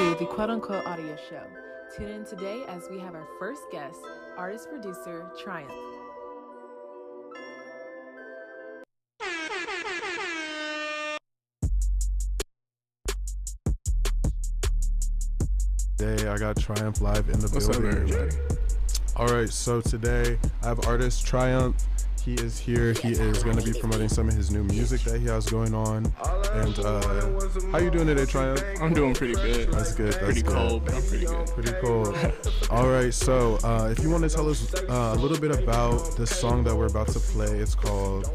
to the Quote Unquote Audio Show. Tune in today as we have our first guest, artist-producer Triumph. Today I got Triumph live in the building. What's up, everybody? All right, so today I have artist Triumph. He is here. He is going to be promoting some of his new music that he has going on. And how you doing today, Triumph? I'm doing pretty good. That's good. Pretty cold, but I'm pretty good. Pretty cold. All right, so if you want to tell us a little bit about the song that we're about to play, it's called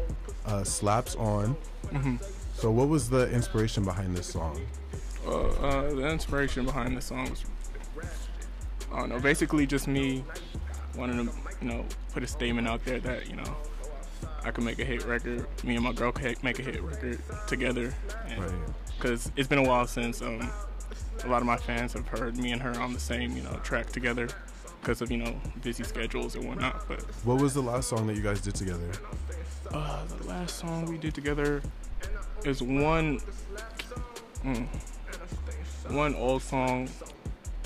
Slaps On. Mm-hmm. So what was the inspiration behind this song? The inspiration behind the song was, I don't know, basically just me wanting to, you know, put a statement out there that, you know, I could make a hit record. Me and my girl could make a hit record together. Because it's been a while since a lot of my fans have heard me and her on the same, you know, track together because of, you know, busy schedules and whatnot. But what was the last song that you guys did together? The last song we did together is one old song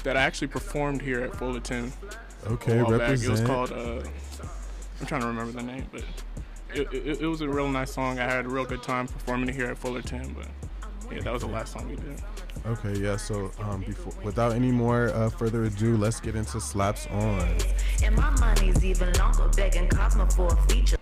that I actually performed here at Fullerton. Okay, represent. It was called, I'm trying to remember the name, but it was a real nice song. I had a real good time performing it here at Fullerton, but yeah, that was the last song we did. Okay, yeah, so without any more further ado, let's get into Slaps On. And my money's even longer begging Cosmo for a feature.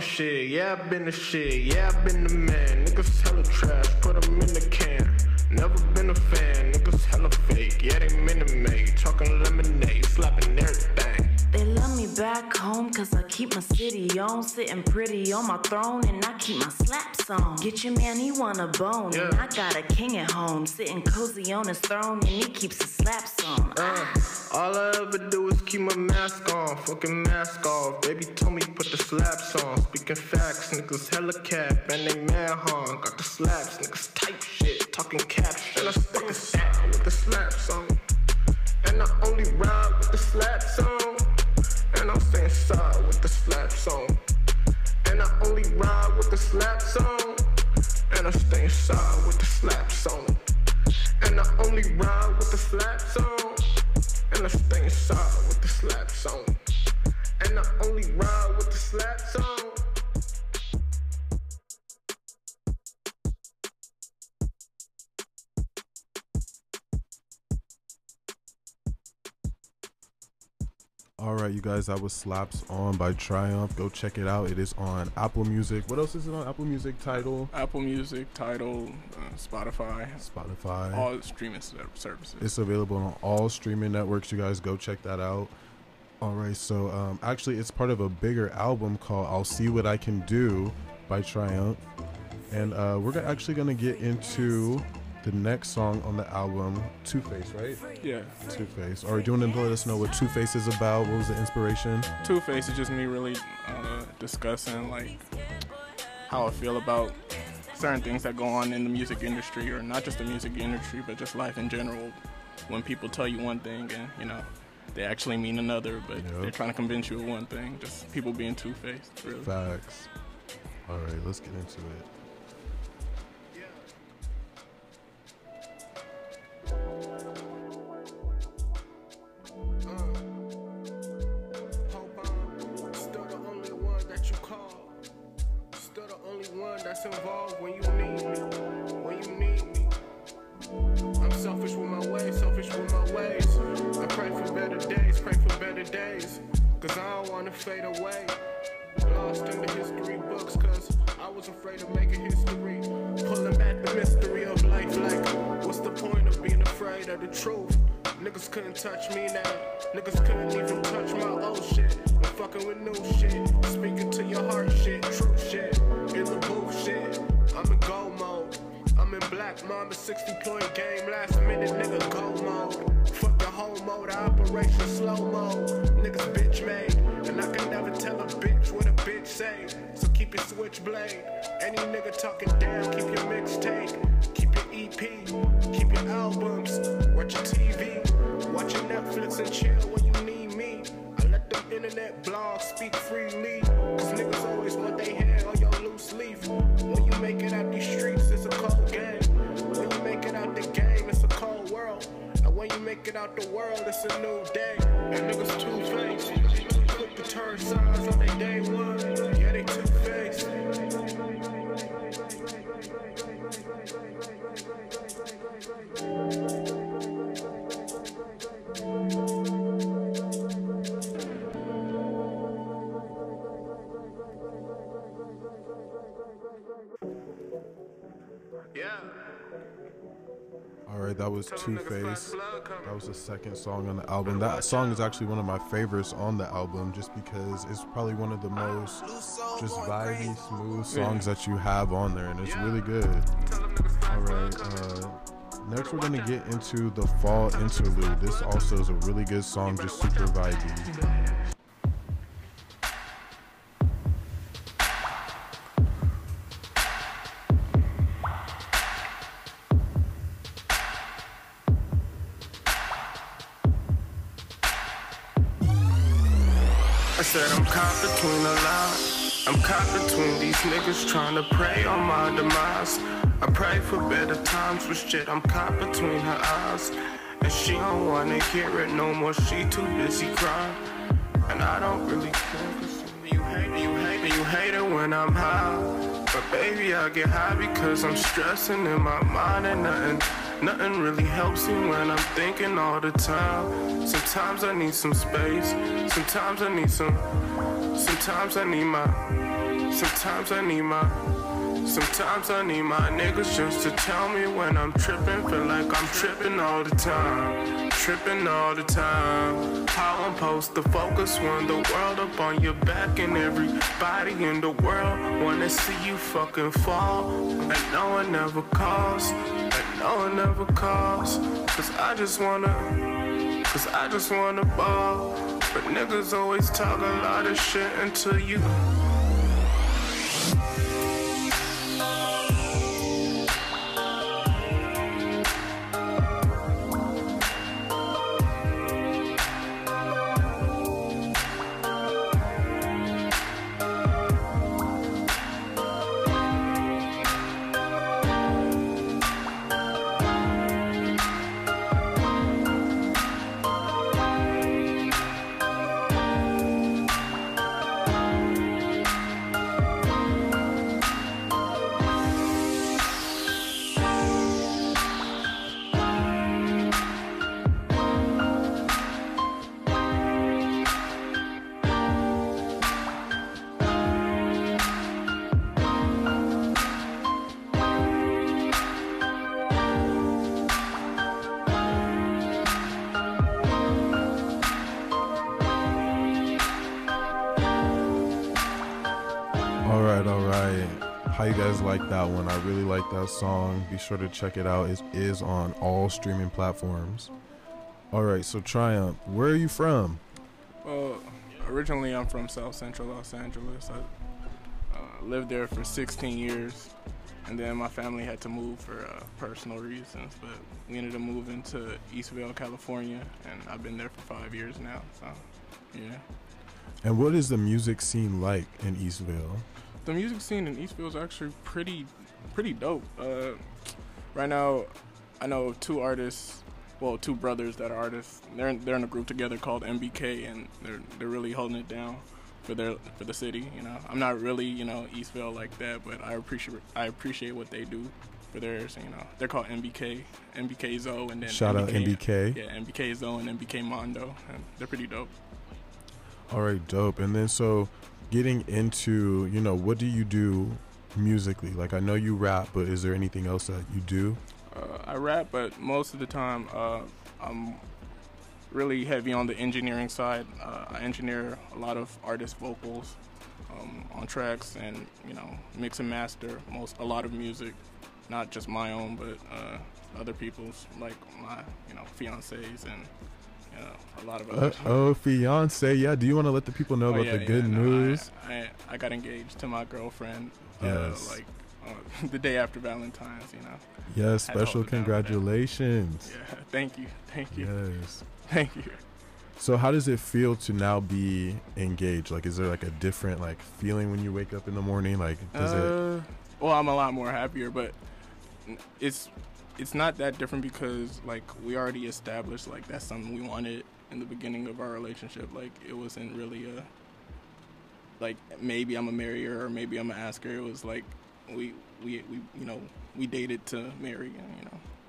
Shit, yeah, I've been the shit, yeah, I've been the man. Niggas hella trash, put them in the can. Never been a fan, niggas hella fake. Yeah, they meant to make, talking lemonade, slapping everything. They love me back home, cause I keep my city on, sitting pretty on my throne, and I keep my slaps on. Get your man, he want a bone, yeah. And I got a king at home, sitting cozy on his throne, and he keeps his slaps on. All I ever do is keep my mask on, fucking mask off. Baby told me put the slaps on. Speaking facts, niggas hella cap, and they mad hard. Got the slaps, niggas type shit, talking captions. And I stay inside with the slaps on. And I only ride with the slaps on. And I'm staying inside with the slaps on. And I only ride with the slaps on. And I stay inside with the slaps on. And I only ride with the slaps on. And I stay inside with the slaps on. And I only ride with the slaps on. All right, you guys, that was Slaps On by Triumph. Go check it out. It is on Apple Music. What else is it on? Apple Music, Tidal. Apple Music, Tidal, Spotify. Spotify. All streaming services. It's available on all streaming networks. You guys go check that out. All right, so actually, it's part of a bigger album called I'll See What I Can Do by Triumph. And we're actually going to get into the next song on the album, Two-Face, right? Yeah. Two-Face. All right, do you want to let us know what Two-Face is about? What was the inspiration? Two-Face is just me really discussing, like, how I feel about certain things that go on in the music industry, or not just the music industry, but just life in general, when people tell you one thing and, you know, they actually mean another, but they're trying to convince you of one thing. Just people being two-faced, really. Facts. All right, let's get into it. Involved when you need me, when you need me. I'm selfish with my ways, selfish with my ways. I pray for better days, cause I don't wanna fade away. Lost in the history books, cause I was afraid of making history. Pulling back the mystery of life, like, what's the point of being afraid of the truth? Niggas couldn't touch me now, niggas couldn't even touch my old shit. I'm fucking with new shit, speaking to your heart shit, true shit. In the booth shit, I'm in gold mode. I'm in black, mom, a 60-point game. Last minute, nigga, gold mode. Fuck the whole mode, I operation slow mode. Niggas bitch made, and I can never tell a bitch what a bitch say. So keep your switchblade. Any nigga talking down, keep your mixtape, keep your EP, keep your albums, watch your TV, watch your Netflix and chill when you need me. I let the internet blog speak freely, cause niggas always want they hair on your loose leaf. When you make it out these streets, it's a cold game. When you make it out the game, it's a cold world. And when you make it out the world, it's a new day. And niggas two-faced, put the turn signs on their day one. Yeah, they two-faced. Alright, that was Two-Face. That was the second song on the album. That song is actually one of my favorites on the album, just because it's probably one of the most just vibey, smooth songs that you have on there, and it's really good. Alright, next we're going to get into the Fall Interlude. This also is a really good song, just super vibey. I'm caught between a lot. I'm caught between these niggas trying to prey on my demise. I pray for better times, but shit, I'm caught between her eyes. And she don't wanna hear it no more, she too busy crying. And I don't really care, cause you hate it when I'm high. But baby, I get high because I'm stressing in my mind, and nothing really helps me when I'm thinking all the time. Sometimes I need some space. Sometimes I need some. Sometimes I need my. Sometimes I need my. Sometimes I need my niggas just to tell me when I'm tripping. Feel like I'm tripping all the time. Tripping all the time. How I'm supposed to focus when the world up on your back, and everybody in the world wanna see you fucking fall. And no one ever calls. No one ever calls, cause I just wanna ball. But niggas always talk a lot of shit until you. Alright, how you guys like that one? I really like that song. Be sure to check it out. It is on all streaming platforms. Alright, so Triumph, where are you from? Well, originally I'm from South Central Los Angeles. I lived there for 16 years, and then my family had to move for personal reasons, but we ended up moving to Eastvale, California, and I've been there for 5 years now, so yeah. And what is the music scene like in Eastvale? The music scene in Eastvale is actually pretty dope. Right now, I know two brothers that are artists. They're in a group together called MBK, and they're really holding it down for the city. You know, I'm not really Eastvale like that, but I appreciate what they do for theirs. You know, they're called MBK Zo, and then shout out MBK. Yeah, MBK Zo and MBK Mondo, and they're pretty dope. All right, dope. And then so getting into, what do you do musically? Like, I know you rap, but is there anything else that you do? I rap, but most of the time I'm really heavy on the engineering side. I engineer a lot of artists' vocals on tracks and, mix and master a lot of music, not just my own, but other people's, like my, fiancés and a lot of others. Oh, fiance, yeah. Do you want to let the people know about the good news? I got engaged to my girlfriend. Yes. The day after Valentine's, Yes, special congratulations. Yeah, thank you. Yes, thank you. So, how does it feel to now be engaged? Like, is there like a different feeling when you wake up in the morning? Like, does it? Well, I'm a lot more happier, but it's not that different because we already established that's something we wanted in the beginning of our relationship. It wasn't really a maybe I'm a marrier or maybe I'm an asker. It was we dated to marry.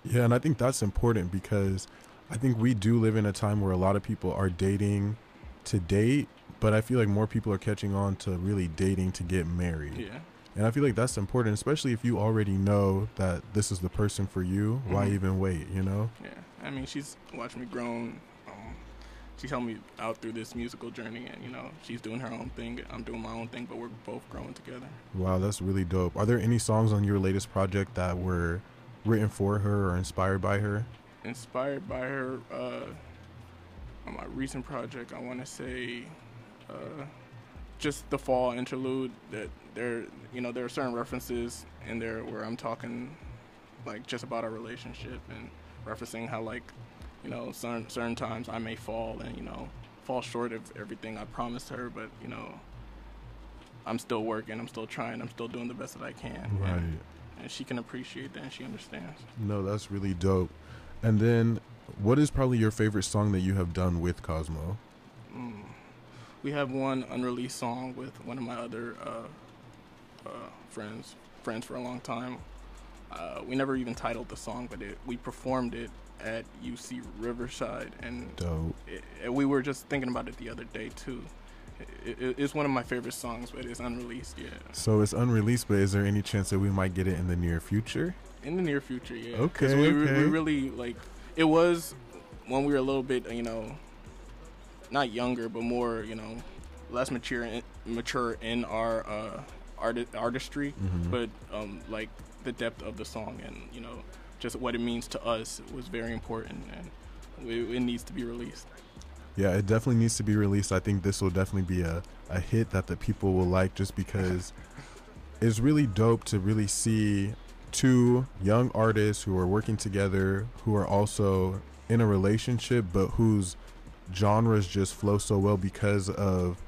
Yeah, and I think that's important because I think we do live in a time where a lot of people are dating to date, but I feel like more people are catching on to really dating to get married. Yeah. And I feel like that's important, especially if you already know that this is the person for you. Mm-hmm. Why even wait, Yeah. I mean, she's watched me grow. She's helped me out through this musical journey. And, she's doing her own thing. I'm doing my own thing, but we're both growing together. Wow, that's really dope. Are there any songs on your latest project that were written for her or inspired by her? Inspired by her? On my recent project, I want to say... just the Fall Interlude, that there are certain references in there where I'm talking just about our relationship and referencing how certain times I may fall and fall short of everything I promised her, but I'm still working, I'm still trying, I'm still doing the best that I can. Right. And she can appreciate that and she understands. No, that's really dope. And then what is probably your favorite song that you have done with Cosmo? We have one unreleased song with one of my other friends for a long time. We never even titled the song, but we performed it at UC Riverside, and dope. We were just thinking about it the other day too. It's one of my favorite songs, but it's unreleased yet. So it's unreleased, but is there any chance that we might get it in the near future? In the near future, yeah. Okay. 'Cause we really it was when we were a little bit, not younger, but more, less mature in our artistry, mm-hmm. But the depth of the song and just what it means to us was very important, and it needs to be released. Yeah, it definitely needs to be released. I think this will definitely be a hit that the people will like, just because it's really dope to really see two young artists who are working together, who are also in a relationship, but whose genres just flow so well because of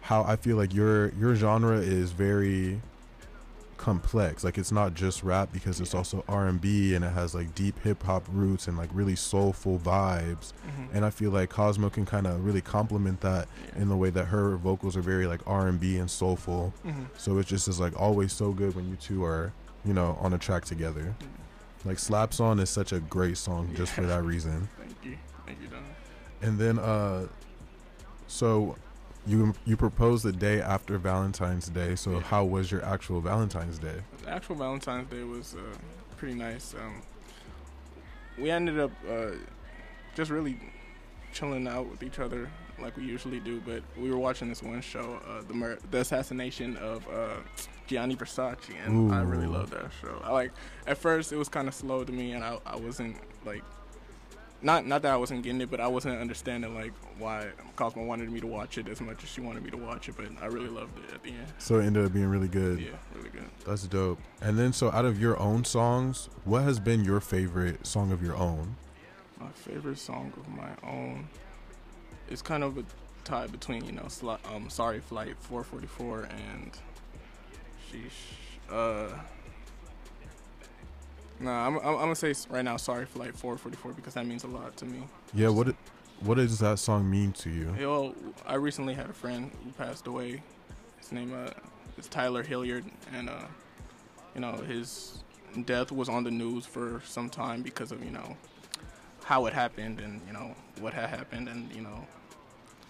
how I feel like your genre is very complex. It's not just rap, because it's also R&B and it has deep hip-hop roots and really soulful vibes, mm-hmm. And I feel like Cosmo can kind of really complement that, yeah. In the way that her vocals are very R&B and soulful, mm-hmm. So it just is always so good when you two are on a track together, mm-hmm. Slaps On is such a great song, yeah. Just for that reason. Thank you Don. And then, so you proposed the day after Valentine's Day. So how was your actual Valentine's Day? The actual Valentine's Day was pretty nice. We ended up just really chilling out with each other. like we usually do, but we were watching this one show, the Assassination of Gianni Versace, and I really loved that show. I like at first it was kind of slow to me, and I wasn't like, not that I wasn't getting it, but I wasn't understanding like why Cosmo wanted me to watch it as much as she wanted me to watch it, but I really loved it at the end. So it ended up being really good. Yeah, really good. That's dope. And then so out of your own songs, what has been your favorite song of your own? My favorite song of my own is kind of a tie between, you know, Sorry Flight 444 and I'm gonna say right now Sorry Flight 444 because that means a lot to me. Yeah, what does that song mean to you? Yeah, well, I recently had a friend who passed away. His name is Tyler Hilliard, and you know, his death was on the news for some time because of, you know, how it happened and, you know, what had happened and, you know,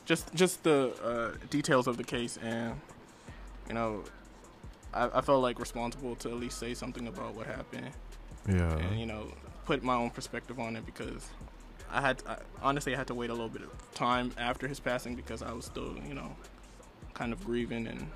just the details of the case. And, you know, I felt like responsible to at least say something about what happened. Yeah. And, you know, put my own perspective on it, because I had to wait a little bit of time after his passing because I was still, you know, kind of grieving, and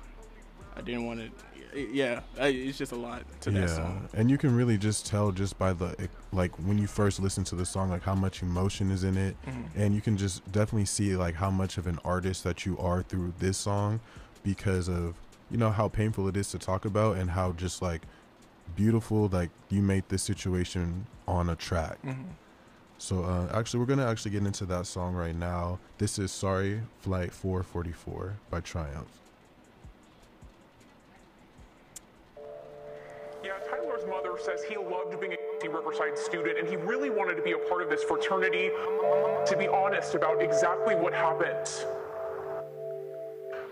I didn't want to. Yeah, it's just a lot to that song. And you can really just tell just by the, like, when you first listen to the song, like how much emotion is in it. Mm-hmm. And you can just definitely see like how much of an artist that you are through this song, because of, you know, how painful it is to talk about and how just like beautiful, like you made this situation on a track. Mm-hmm. So actually, we're going to actually get into that song right now. This is Sorry Flight 444 by Triumph. Mother says he loved being a UC Riverside student, and he really wanted to be a part of this fraternity, to be honest about exactly what happened.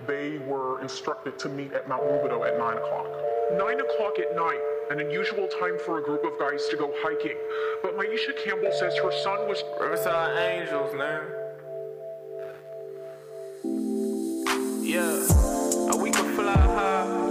They were instructed to meet at Mount Rubidoux at 9 o'clock. 9 o'clock at night, an unusual time for a group of guys to go hiking. But Maisha Campbell says her son was Riverside Angels, man. Yeah, we can fly high.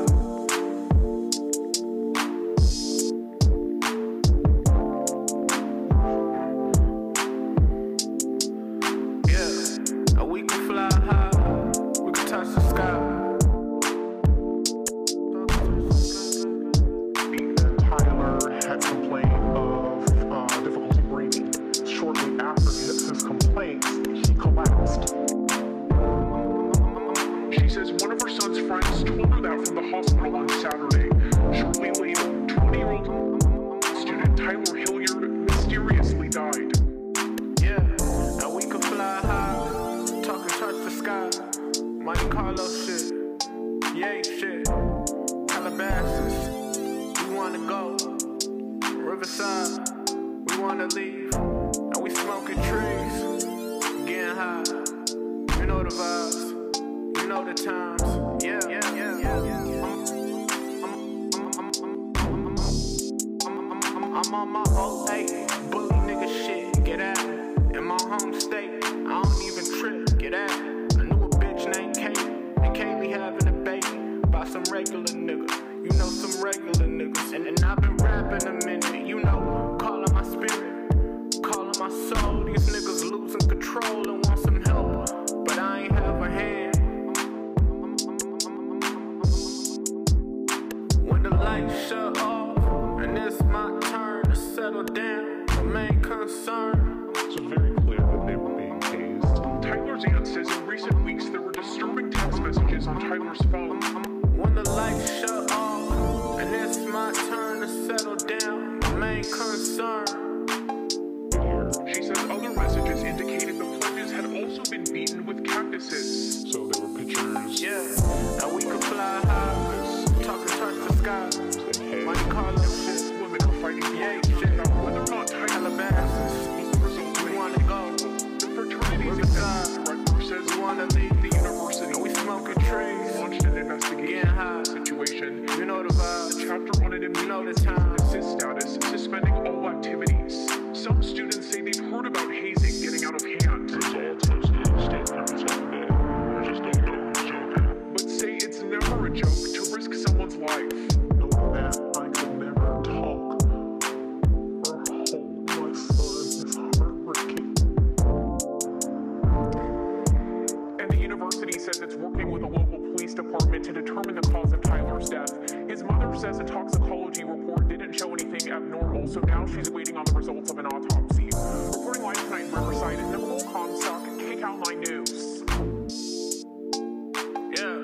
Doctor says a toxicology report didn't show anything abnormal, so now she's waiting on the results of an autopsy. Reporting live tonight in Riverside, Nicole Comstock, KCAL 9 News. Yeah.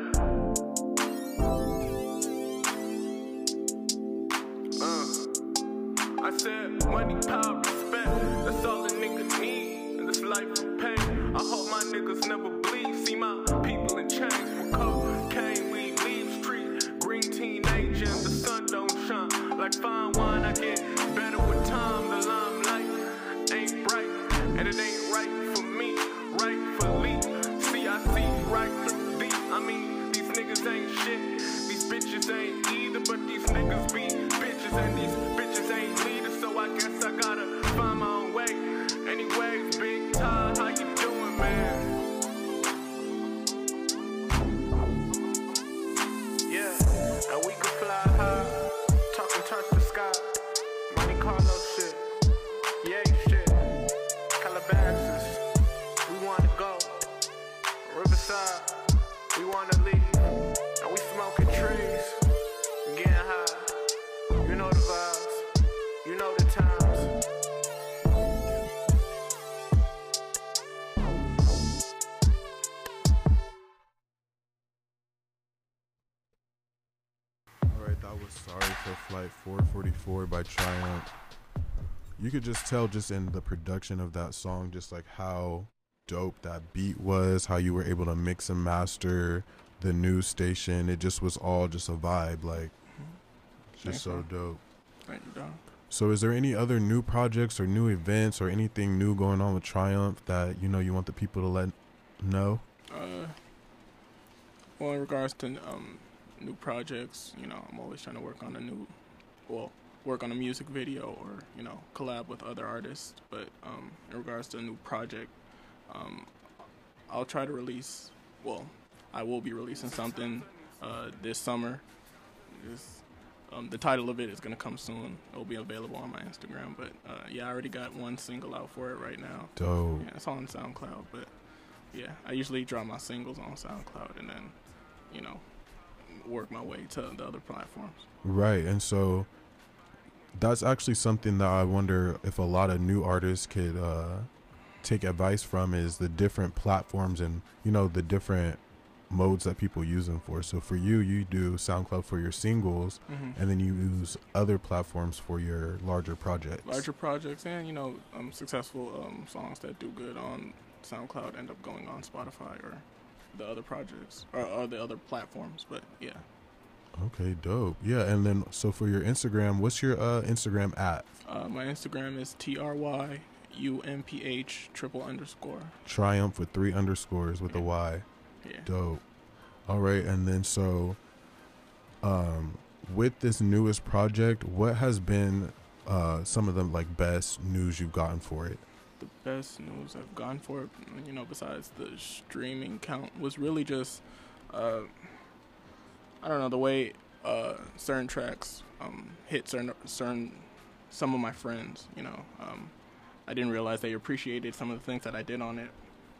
I said money, power, respect, that's all a nigga need in this life of pain. I hope my niggas never bleed, see my people in chains for cocaine, weed, leaves, street, green teenager, the sun don't shine. Like fine wine, I get better with time, the limelight ain't bright, and it ain't right for me, rightfully. See, I see right through these, I mean, these niggas ain't shit, these bitches ain't either, but these niggas be bitches, and these bitches ain't leaders, so I guess I gotta find my own way. Anyways, Big Todd, how you doing, man? And we could fly high, talk and touch the sky. Monte Carlo shit, yay shit, Calabasas, we wanna go. Riverside, we wanna leave. And we smoking trees, getting high. You know the vibes, you know the times. Sorry for Flight 444 by Triumph. You could just tell just in the production of that song, just like how dope that beat was, how you were able to mix and master the news station. It just was all just a vibe, like just so dope. Thank you, Don. So is there any other new projects or new events or anything new going on with Triumph that, you know, you want the people to let know? Well, in regards to new projects, you know, I'm always trying to work on a new, well, work on a music video or, you know, collab with other artists. But in regards to a new project, I'll try to release, well, I will be releasing something this summer. The title of it is going to come soon. It'll be available on my Instagram. But yeah, I already got one single out for it right now. Dope. Yeah, it's on SoundCloud. But yeah, I usually drop my singles on SoundCloud and then, you know, work my way to the other platforms. Right. And so that's actually something that I wonder if a lot of new artists could take advice from, is the different platforms and, you know, the different modes that people use them for. So for you, you do SoundCloud for your singles, and then you use other platforms for your larger projects. And, you know, successful songs that do good on SoundCloud end up going on Spotify or the other projects or the other platforms. But yeah. Okay, dope. Yeah. And then so for your Instagram, what's your Instagram at? My Instagram is tryumph__ Triumph with 3 underscores with a Y. Yeah. Dope. All right. And then so with this newest project, what has been some of the like best news you've gotten for it? The best news I've gone for, you know, besides the streaming count, was really just, I don't know, the way certain tracks hit some of my friends, you know. I didn't realize they appreciated some of the things that I did on it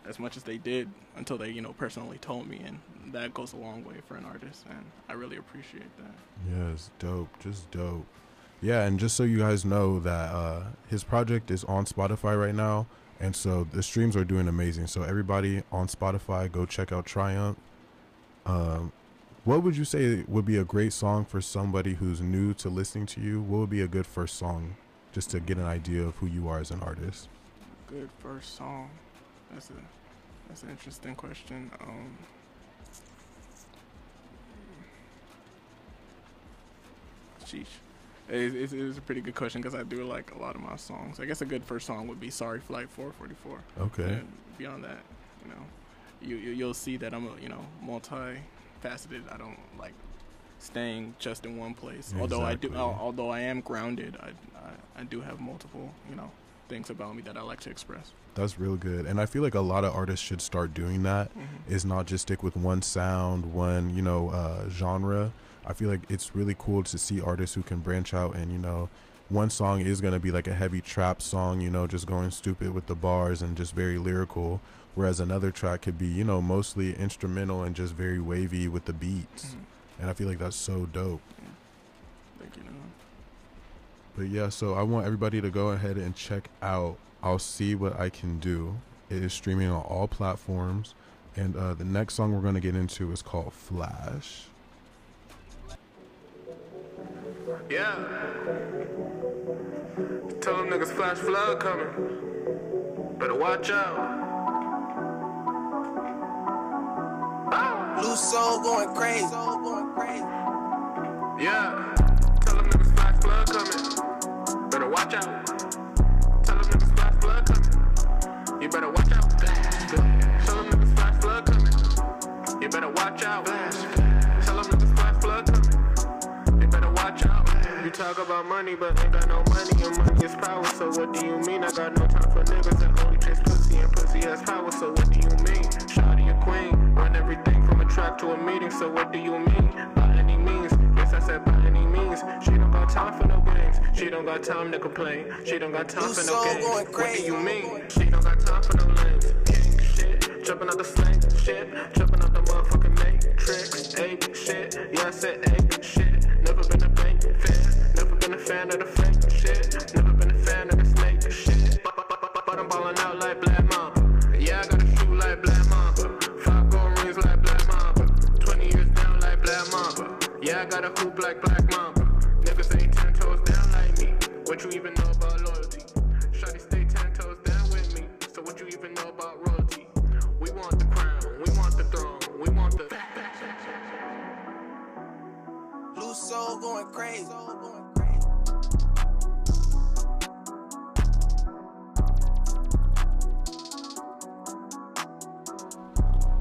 as much as they did until they, you know, personally told me, and that goes a long way for an artist, and I really appreciate that. Yeah, it's dope, just dope. Yeah, and just so you guys know that his project is on Spotify right now, and so the streams are doing amazing. So everybody on Spotify, go check out Triumph. What would you say would be a great song for somebody who's new to listening to you? What would be a good first song just to get an idea of who you are as an artist? Good first song. That's an interesting question. Sheesh. It's a pretty good question because I do like a lot of my songs. I guess a good first song would be Sorry Flight 444. Okay. And beyond that, you know, you'll see that I'm a, you know, multi-faceted. I don't like staying just in one place. Exactly. Although I am grounded, I do have multiple, you know, things about me that I like to express. That's real good, and I feel like a lot of artists should start doing that. Is not just stick with one sound, one, you know, genre. I feel like it's really cool to see artists who can branch out, and, you know, one song is going to be like a heavy trap song, you know, just going stupid with the bars and just very lyrical, whereas another track could be, you know, mostly instrumental and just very wavy with the beats. And I feel like that's so dope. But yeah, so I want everybody to go ahead and check out I'll See What I Can Do. It is streaming on all platforms. And the next song we're going to get into is called Flash. Yeah. Tell them niggas flash flood coming. Better watch out. Blue soul going crazy. Yeah. Tell them niggas flash flood coming. Better watch out. Tell them niggas flash flood coming. You better watch out. Tell them niggas flash flood coming. You better watch out. Tell them niggas flash flood coming. You better watch out. You talk about money, but ain't got no money, and money is power. So what do you mean? I got no time for niggas that only chase pussy, and pussy has power. So what do you mean? Shawty a queen, run everything from a trap to a meeting. So what do you mean? By any means, yes I said by any means. She don't got time for no games. She don't got time to complain. She don't got time for no games. What do you mean? She don't got time for no lanes. King shit, jumping out the slang shit, jumping out the motherfucking matrix. Ape shit, yeah I said ape shit. Never been a bank fan, never been a fan of the fake shit, never been a fan of the snake shit. But I'm ballin' out like Black Mamba. Yeah, I got a shoe like Black Mamba. 5 gold rings like Black Mamba. 20 years down like Black Mamba. Yeah, I got a hoop like Black Mamba. Niggas ain't 10 toes down like me. What you even know about loyalty? Shawty stay 10 toes down with me. So what you even know about royalty? We want the crown, we want the throne, we want the blue soul going crazy.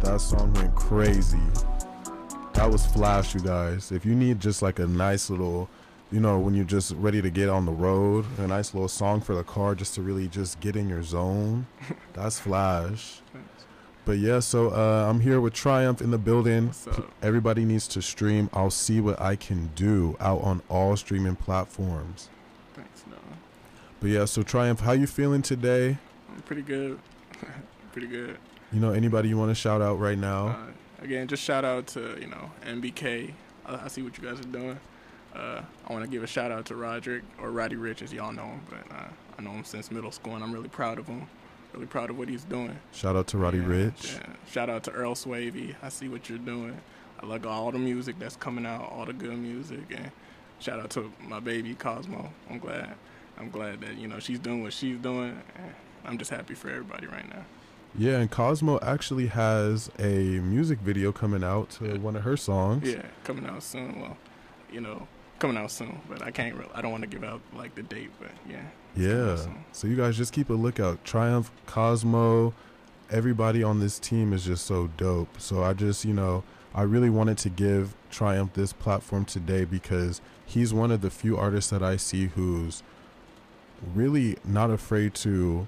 That song went crazy. That was Flash, you guys. If you need just like a nice little, you know, when you're just ready to get on the road, a nice little song for the car just to really just get in your zone, that's Flash. But yeah, so I'm here with Triumph in the building. What's up? Everybody needs to stream I'll See What I Can Do out on all streaming platforms. Thanks, Noah. But yeah, so Triumph, how you feeling today? I'm pretty good. Pretty good. You know, anybody you want to shout out right now? Again, just shout out to, you know, MBK. I see what you guys are doing. I want to give a shout out to Roderick, or Roddy Rich as y'all know him, but I know him since middle school and I'm really proud of him. Really proud of what he's doing. Shout out to Roddy Rich. Yeah. Shout out to Earl Swavey. I see what you're doing. I like all the music that's coming out, all the good music. And shout out to my baby Cosmo. I'm glad that, you know, she's doing what she's doing. And I'm just happy for everybody right now. Yeah, and Cosmo actually has a music video coming out to one of her songs. Yeah, coming out soon. Well, you know, coming out soon, but I can't really, I don't want to give out like the date, but yeah. Yeah. So you guys just keep a lookout. Triumph, Cosmo, everybody on this team is just so dope. So I just, you know, I really wanted to give Triumph this platform today because he's one of the few artists that I see who's really not afraid to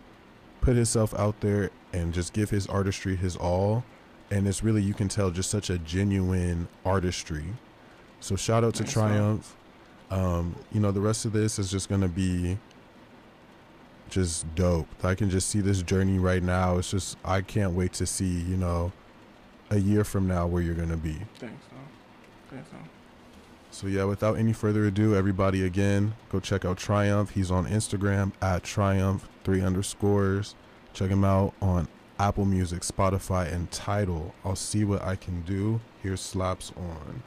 put himself out there and just give his artistry his all. And it's really, you can tell, just such a genuine artistry. So shout out to Triumph. You know, the rest of this is just going to be just dope. I can just see this journey right now. It's just, I can't wait to see, you know, a year from now where you're going to be. Thanks, though. Thanks, though. So yeah, without any further ado, everybody, again, go check out Triumph. He's on Instagram at Triumph3_. Check him out on Apple Music, Spotify, and Tidal. I'll See What I Can Do. Here's Slaps On.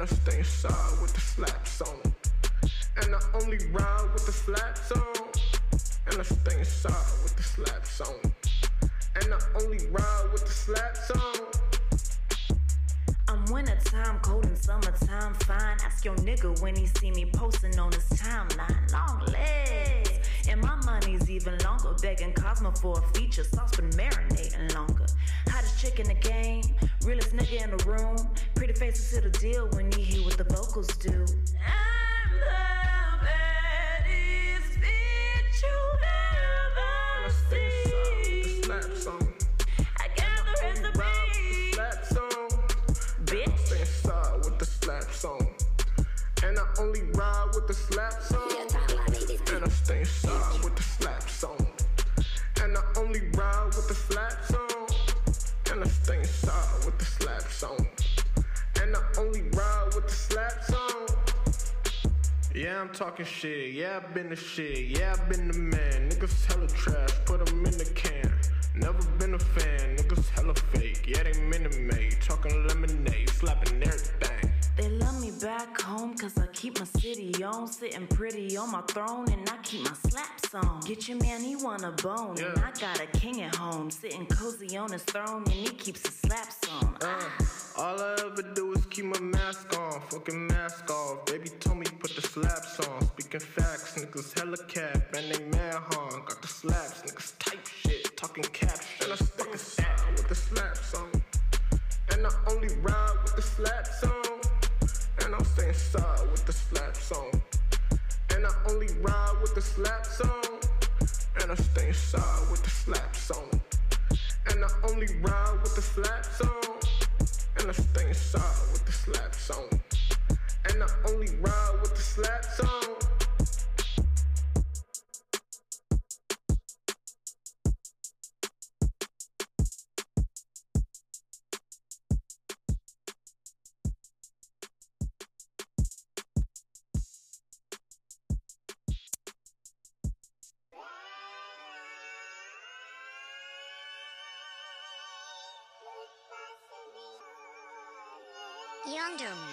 and I stay inside with the slaps on. And I only ride with the slaps on. And I stay inside with the slaps on. And I only ride with the slaps on. I'm wintertime, cold and summertime, fine. Ask your nigga when he see me posting on his timeline. Long legs, and my money's even longer. Begging Cosmo for a feature, sauce been marinating longer. Hottest chick in the game, realest nigga in the room. Pretty faces to the deal when you hear what the vocals do. I'm the baddest bitch you ever seen. I got the recipe. Slaps on. Bitch. Stay inside with the slaps on. And I only ride with the slaps on. And I stay inside with the slaps on. And I only ride with the slaps on. And I stay inside with the slaps on. And I only ride with the slaps on. Yeah, I'm talking shit. Yeah, I've been the shit. Yeah, I've been the man. Niggas hella trash, put them in the can. Never been a fan, niggas hella fake. Yeah, they mini-made, talking lemonade, slapping everything. They love me back home, cause I keep my city on. Sitting pretty on my throne, and I keep my slaps on. Get your man, he want a bone, yeah. And I got a king at home. Sitting cozy on his throne, and he keeps his slaps on. All I ever do is keep my mask on, fucking mask off. Baby told me put the slaps on. Speaking facts, niggas hella cap, and they mad hard. Got the slaps, niggas type shit, talking caps. And I stay inside with the slaps on. And I only ride with the slaps on. And I'm staying inside with the slaps on. And I only ride with the slaps on. And I stay inside with the slaps on. And I only ride with the slaps on. And I stay inside with the slaps on. And I only ride with the slaps on. Younger music.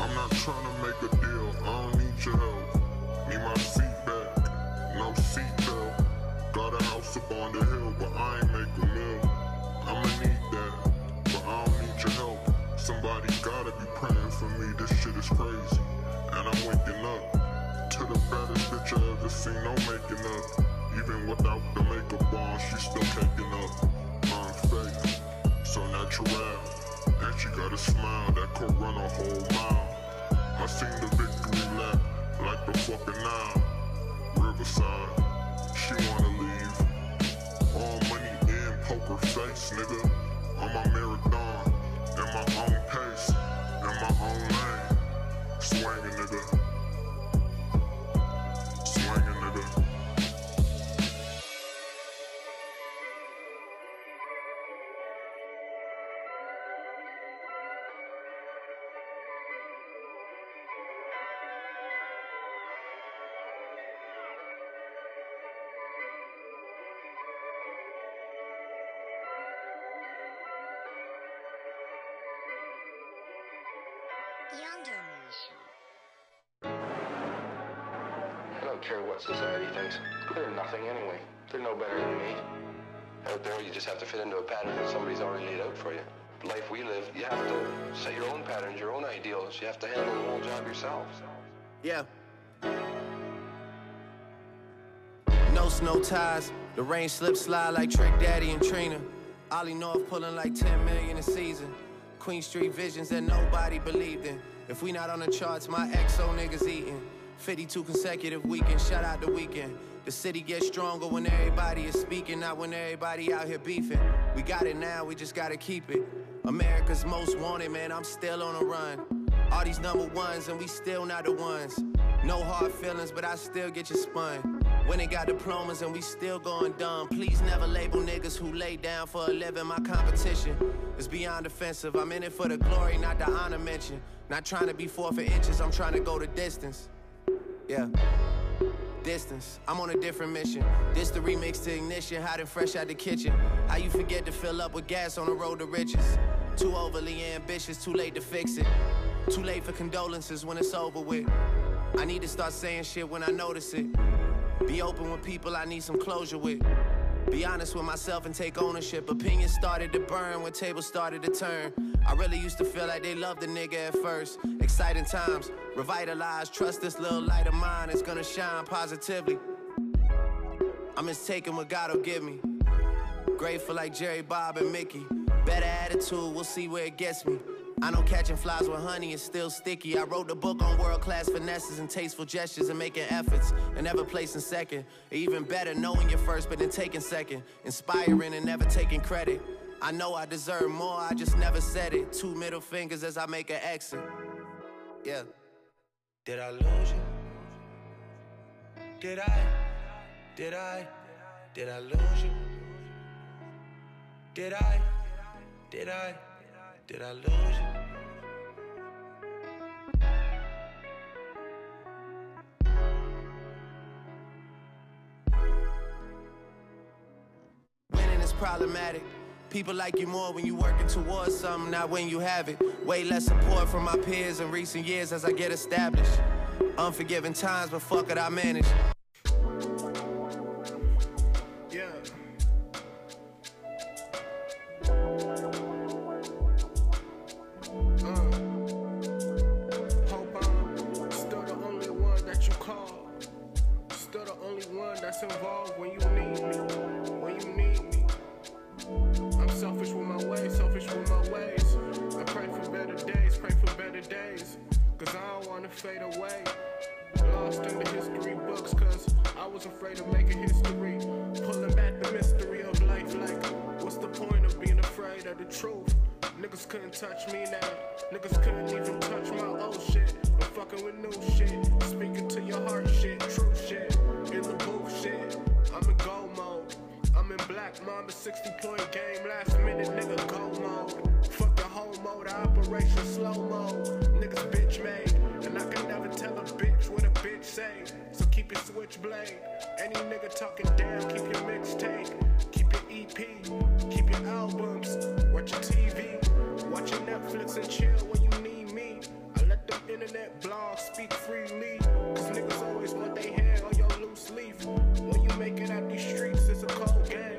I'm not trying to make a deal, I don't need your help. Need my seat back, no seatbelt. Got a house up on the hill, but I ain't make a meal. I'ma need that, but I don't need your help. Somebody gotta be praying for me, this shit is crazy. And I'm waking up to the baddest bitch I ever seen, no making up. Even without the makeup on, she's still taking up. I'm fake, so natural. And she got a smile that could run a whole mile. I seen the victory lap like the fucking Nile. Riverside, she wanna leave. All money in, poker face, nigga. On my marathon, in my own pace, in my own lane. Swingin', nigga. Swingin', nigga. I don't care what society thinks. They're nothing anyway. They're no better than me. Out there, you just have to fit into a pattern that somebody's already laid out for you. The life we live, you have to set your own patterns, your own ideals. You have to handle the whole job yourself. Yeah. No snow ties. The rain slips slide like Trick Daddy and Trina. Ollie North pulling like 10 million a season. Queen Street visions that nobody believed in. If we not on the charts, my XO niggas eating. 52 consecutive weekends, shout out the weekend. The city gets stronger when everybody is speaking, not when everybody out here beefing. We got it now, we just gotta keep it. America's most wanted, man, I'm still on the run. All these number ones and we still not the ones. No hard feelings, but I still get you spun. When they got diplomas and we still going dumb. Please never label niggas who lay down for a living. My competition is beyond offensive. I'm in it for the glory, not the honor mention. Not trying to be 4 for inches, I'm trying to go the distance. Yeah, distance. I'm on a different mission. This the remix to Ignition, hot and fresh out the kitchen. How you forget to fill up with gas on the road to riches? Too overly ambitious, too late to fix it. Too late for condolences when it's over with. I need to start saying shit when I notice it. Be open with people I need some closure with. Be honest with myself and take ownership. Opinions started to burn when tables started to turn. I really used to feel like they loved the nigga at first. Exciting times, revitalized. Trust this little light of mine, it's gonna shine positively. I'm just taking what God'll give me. Grateful like Jerry, Bob, and Mickey. Better attitude, we'll see where it gets me. I know catching flies with honey is still sticky. I wrote the book on world-class finesses and tasteful gestures and making efforts and never placing second. Even better knowing you're first but then taking second. Inspiring and never taking credit. I know I deserve more, I just never said it. Two middle fingers as I make an exit. Yeah. Did I lose you? Did I lose you? Did I lose you? Winning is problematic. People like you more when you're working towards something, not when you have it. Way less support from my peers in recent years as I get established. Unforgiving times, but fuck it, I manage. Yeah. Involved when you need me, I'm selfish with my ways, I pray for better days, cause I don't wanna fade away. Lost in the history books, cause I was afraid of making history. Pulling back the mystery of life, like, what's the point of being afraid of the truth? Niggas couldn't touch me now, niggas couldn't even touch my old shit. I'm fucking with new shit, speaking to your heart shit, true shit. In the booth shit, I'm in go mode. I'm in black, mama, 60-point game, last minute, nigga, go mode. Fuck the whole mode, operation slow mode. Niggas bitch made, and I can never tell a bitch what a bitch say. So keep your switchblade. Any nigga talking down, keep your mixtape, keep your EP, keep your albums, watch your TV, watch your Netflix and chill when you need me. I let the internet blog speak freely, cause niggas always want they hair on your loose leaf. When you make it out these streets, it's a cold game.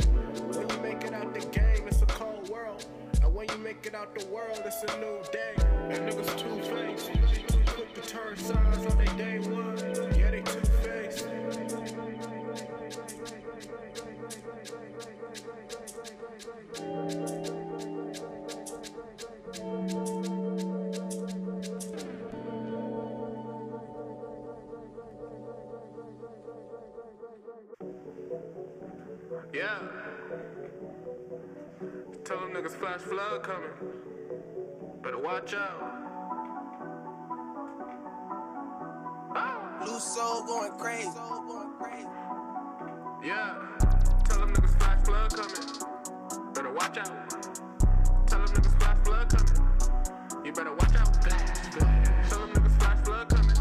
When you make it out the game, it's a cold world. And when you make it out the world, it's a new day. And niggas two-faced, put the turn signs on their day one. Yeah, they two-faced. Yeah. Tell them niggas flash flood coming. Better watch out. Ah. Blue soul going crazy. Yeah. Tell them niggas flash flood coming. Better watch out. Tell them niggas flash flood coming. You better watch out. Flash, flash. Tell them niggas flash flood coming.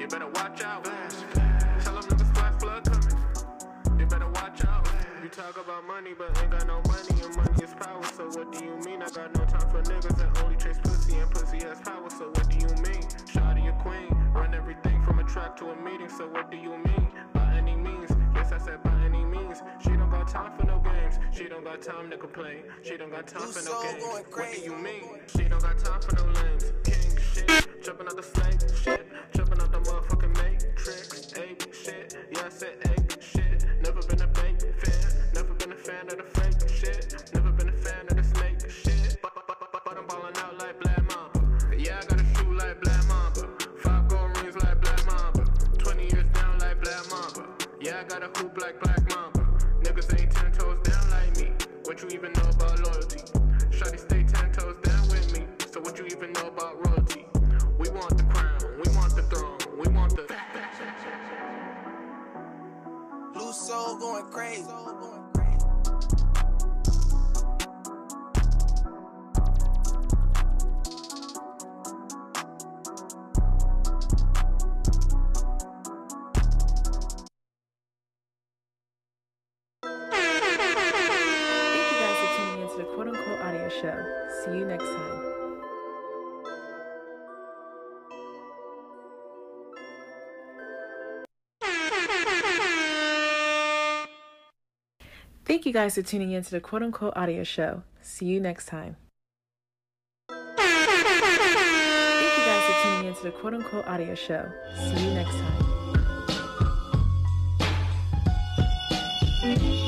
You better watch out. Flash, flash. Tell them niggas flash flood coming. You better watch out. You talk about got money, but ain't got no money, and money is power, so what do you mean? I got no time for niggas that only chase pussy, and pussy has power, so what do you mean? Shawty a queen, run everything from a track to a meeting, so what do you mean? By any means, yes I said by any means, she don't got time for no games, she don't got time to complain, she don't got time for no games, what do you mean? She don't got time for no lames, king shit, jumping out the slave shit, jumping out the motherfucking matrix, ape shit, yeah I said ape shit, never been a bank fan, never been a fan of the fake shit, never been a fan of the snake shit, but I'm ballin' out like Black Mamba, yeah I got a shoe like Black Mamba, 5 gold rings like Black Mamba, 20 years down like Black Mamba, yeah I got a hoop like Black Mamba, niggas ain't 10 toes down like me, what you even know about loyalty, shawty stay 10 toes down with me, so what you even know about royalty, we want the crown, we want the throne, we want the... Blue soul going crazy. See you next time. Thank you guys for tuning in to the quote-unquote audio show. See you next time. Thank you guys for tuning in to the quote-unquote audio show. See you next time.